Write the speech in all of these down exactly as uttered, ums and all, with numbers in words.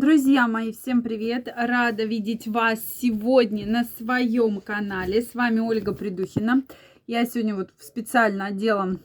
Друзья мои, всем привет! Рада видеть вас сегодня на своем канале. С вами Ольга Придухина. Я сегодня вот специально одела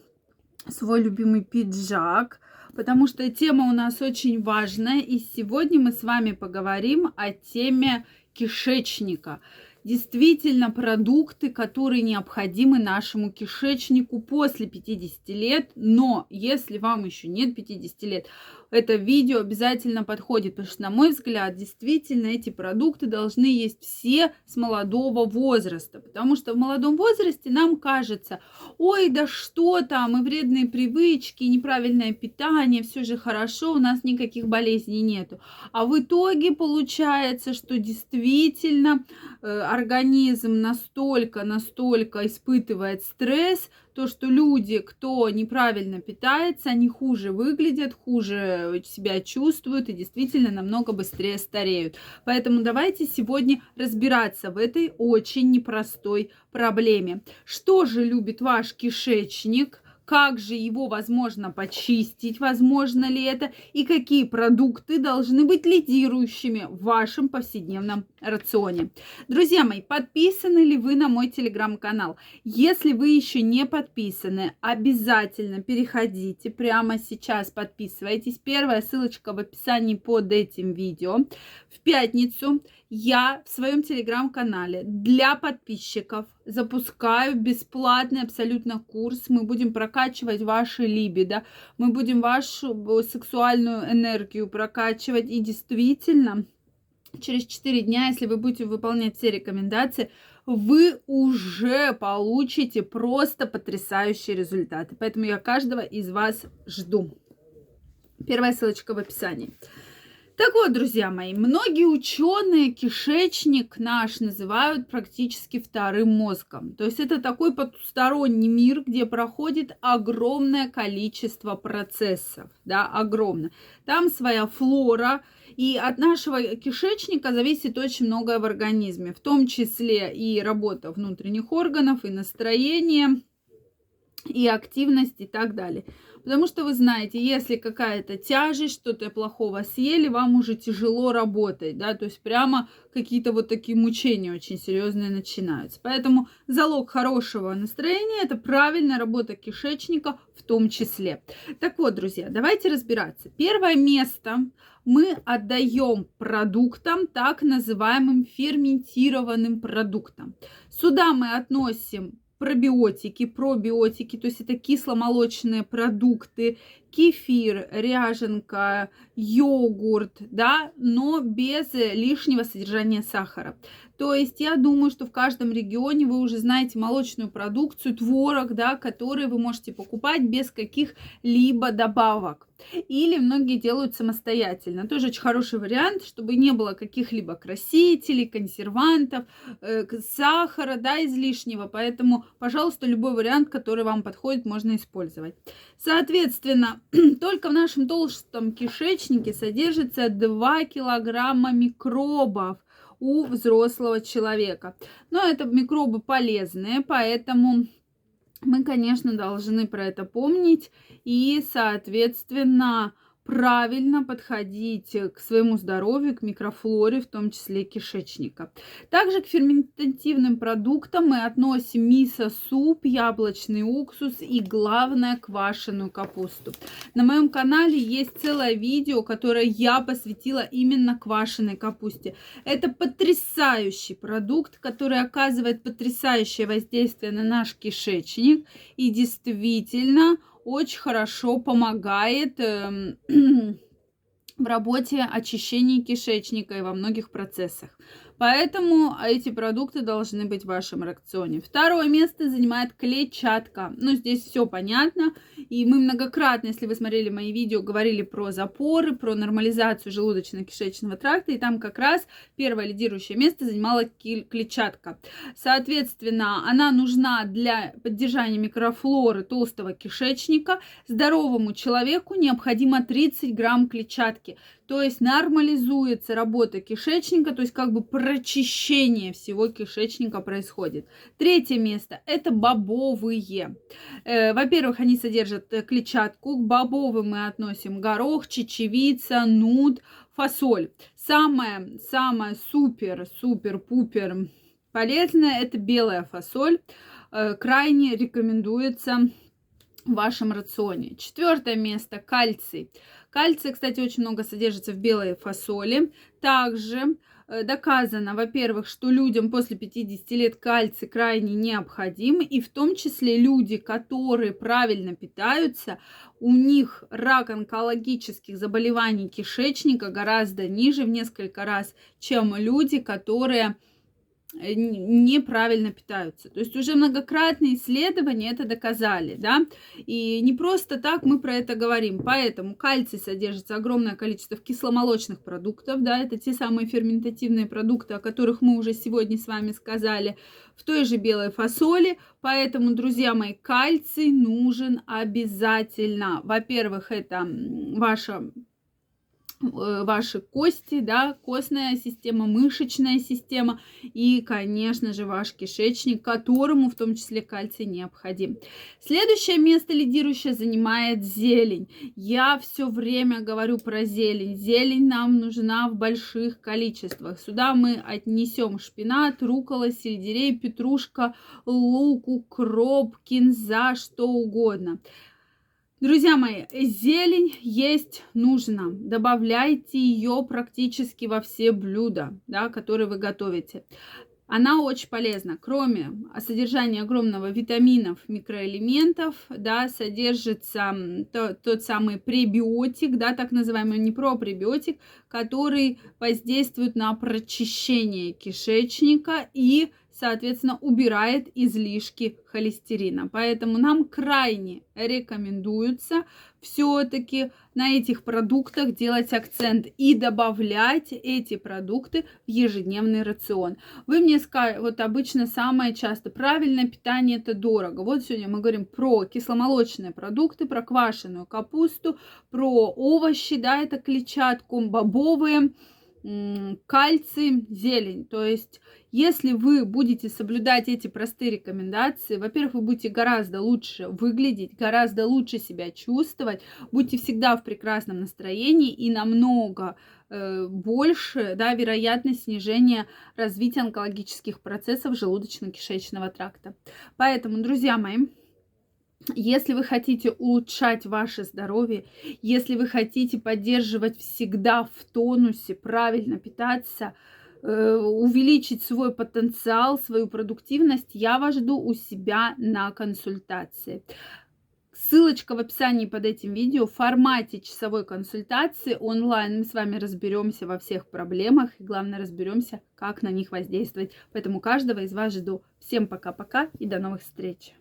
свой любимый пиджак, потому что тема у нас очень важная. И сегодня мы с вами поговорим о теме кишечника. Действительно, продукты, которые необходимы нашему кишечнику после пятидесяти лет. Но если вам еще нет пятидесяти лет, это видео обязательно подходит, потому что, на мой взгляд, действительно эти продукты должны есть все с молодого возраста. Потому что в молодом возрасте нам кажется, ой, да что там, и вредные привычки, и неправильное питание, все же хорошо, у нас никаких болезней нету. А в итоге получается, что действительно э, организм настолько, настолько испытывает стресс, то, что люди, кто неправильно питается, они хуже выглядят, хуже себя чувствуют и действительно намного быстрее стареют. Поэтому давайте сегодня разбираться в этой очень непростой проблеме. Что же любит ваш кишечник? Как же его возможно почистить, возможно ли это, и какие продукты должны быть лидирующими в вашем повседневном рационе. Друзья мои, подписаны ли вы на мой телеграм-канал? Если вы еще не подписаны, обязательно переходите прямо сейчас, подписывайтесь. Первая ссылочка в описании под этим видео. В пятницу я в своем телеграм-канале для подписчиков запускаю бесплатный абсолютно курс. Мы будем прокачивать ваши либидо, мы будем вашу сексуальную энергию прокачивать. И действительно, через четыре дня, если вы будете выполнять все рекомендации, вы уже получите просто потрясающие результаты. Поэтому я каждого из вас жду. Первая ссылочка в описании. Так вот, друзья мои, многие ученые кишечник наш называют практически вторым мозгом. То есть это такой потусторонний мир, где проходит огромное количество процессов. Да, огромное. Там своя флора, и от нашего кишечника зависит очень многое в организме. В том числе и работа внутренних органов, и настроение, и активность, и так далее. Потому что вы знаете, если какая-то тяжесть, что-то плохого съели, вам уже тяжело работать, да, то есть прямо какие-то вот такие мучения очень серьезные начинаются. Поэтому залог хорошего настроения – это правильная работа кишечника в том числе. Так вот, друзья, давайте разбираться. Первое место мы отдаем продуктам, так называемым ферментированным продуктам. Сюда мы относим пробиотики, пробиотики, то есть это кисломолочные продукты, кефир, ряженка, йогурт, да, но без лишнего содержания сахара. То есть я думаю, что в каждом регионе вы уже знаете молочную продукцию, творог, да, который вы можете покупать без каких-либо добавок. Или многие делают самостоятельно. Тоже очень хороший вариант, чтобы не было каких-либо красителей, консервантов, э, сахара, да, излишнего. Поэтому, пожалуйста, любой вариант, который вам подходит, можно использовать. Соответственно, только в нашем толстом кишечнике содержится два килограмма микробов у взрослого человека. Но это микробы полезные, поэтому мы, конечно, должны про это помнить и, соответственно, правильно подходить к своему здоровью, к микрофлоре, в том числе кишечника. Также к ферментативным продуктам мы относим мисо-суп, яблочный уксус и, главное, квашеную капусту. На моем канале есть целое видео, которое я посвятила именно квашеной капусте. Это потрясающий продукт, который оказывает потрясающее воздействие на наш кишечник и действительно очень хорошо помогает э, в работе очищения кишечника и во многих процессах. Поэтому эти продукты должны быть в вашем рационе. Второе место занимает клетчатка. Ну, здесь все понятно. И мы многократно, если вы смотрели мои видео, говорили про запоры, про нормализацию желудочно-кишечного тракта. И там как раз первое лидирующее место занимала клетчатка. Соответственно, она нужна для поддержания микрофлоры толстого кишечника. Здоровому человеку необходимо тридцать грамм клетчатки. То есть нормализуется работа кишечника, то есть как бы прочищение всего кишечника происходит. Третье место – это бобовые. Во-первых, они содержат клетчатку. К бобовым мы относим горох, чечевица, нут, фасоль. Самая, самая супер, супер, пупер полезная — это белая фасоль. Крайне рекомендуется в вашем рационе. Четвертое место — кальций. Кальций, кстати, очень много содержится в белой фасоли. Также доказано, во-первых, что людям после пятидесяти лет кальций крайне необходим, и в том числе люди, которые правильно питаются, у них рак онкологических заболеваний кишечника гораздо ниже в несколько раз, чем люди, которые неправильно питаются. То есть уже многократные исследования это доказали, да, и не просто так мы про это говорим. Поэтому кальций содержится огромное количество в кисломолочных продуктов, да, это те самые ферментативные продукты, о которых мы уже сегодня с вами сказали, в той же белой фасоли. Поэтому, друзья мои, кальций нужен обязательно. Во-первых, это ваша ваши кости, да, костная система, мышечная система и, конечно же, ваш кишечник, которому в том числе кальций необходим. Следующее место лидирующее занимает зелень. Я все время говорю про зелень. Зелень нам нужна в больших количествах. Сюда мы отнесем шпинат, руккола, сельдерей, петрушка, лук, укроп, кинза, что угодно. Друзья мои, зелень есть нужно. Добавляйте ее практически во все блюда, да, которые вы готовите. Она очень полезна. Кроме содержания огромного витаминов, микроэлементов, да, содержится то, тот самый пребиотик, да, так называемый не пропребиотик, который воздействует на прочищение кишечника и, соответственно, убирает излишки холестерина. Поэтому нам крайне рекомендуется все-таки на этих продуктах делать акцент и добавлять эти продукты в ежедневный рацион. Вы мне скажете, вот обычно самое часто, правильное питание — это дорого. Вот сегодня мы говорим про кисломолочные продукты, про квашеную капусту, про овощи, да, это клетчатку, бобовые, кальций, зелень. То есть, если вы будете соблюдать эти простые рекомендации, во-первых, вы будете гораздо лучше выглядеть, гораздо лучше себя чувствовать, будете всегда в прекрасном настроении и намного э, больше, да, вероятность снижения развития онкологических процессов желудочно-кишечного тракта. Поэтому, друзья мои, если вы хотите улучшать ваше здоровье, если вы хотите поддерживать всегда в тонусе, правильно питаться, увеличить свой потенциал, свою продуктивность, я вас жду у себя на консультации. Ссылочка в описании под этим видео. В формате часовой консультации онлайн мы с вами разберемся во всех проблемах и, главное, разберемся, как на них воздействовать. Поэтому каждого из вас жду. Всем пока-пока и до новых встреч!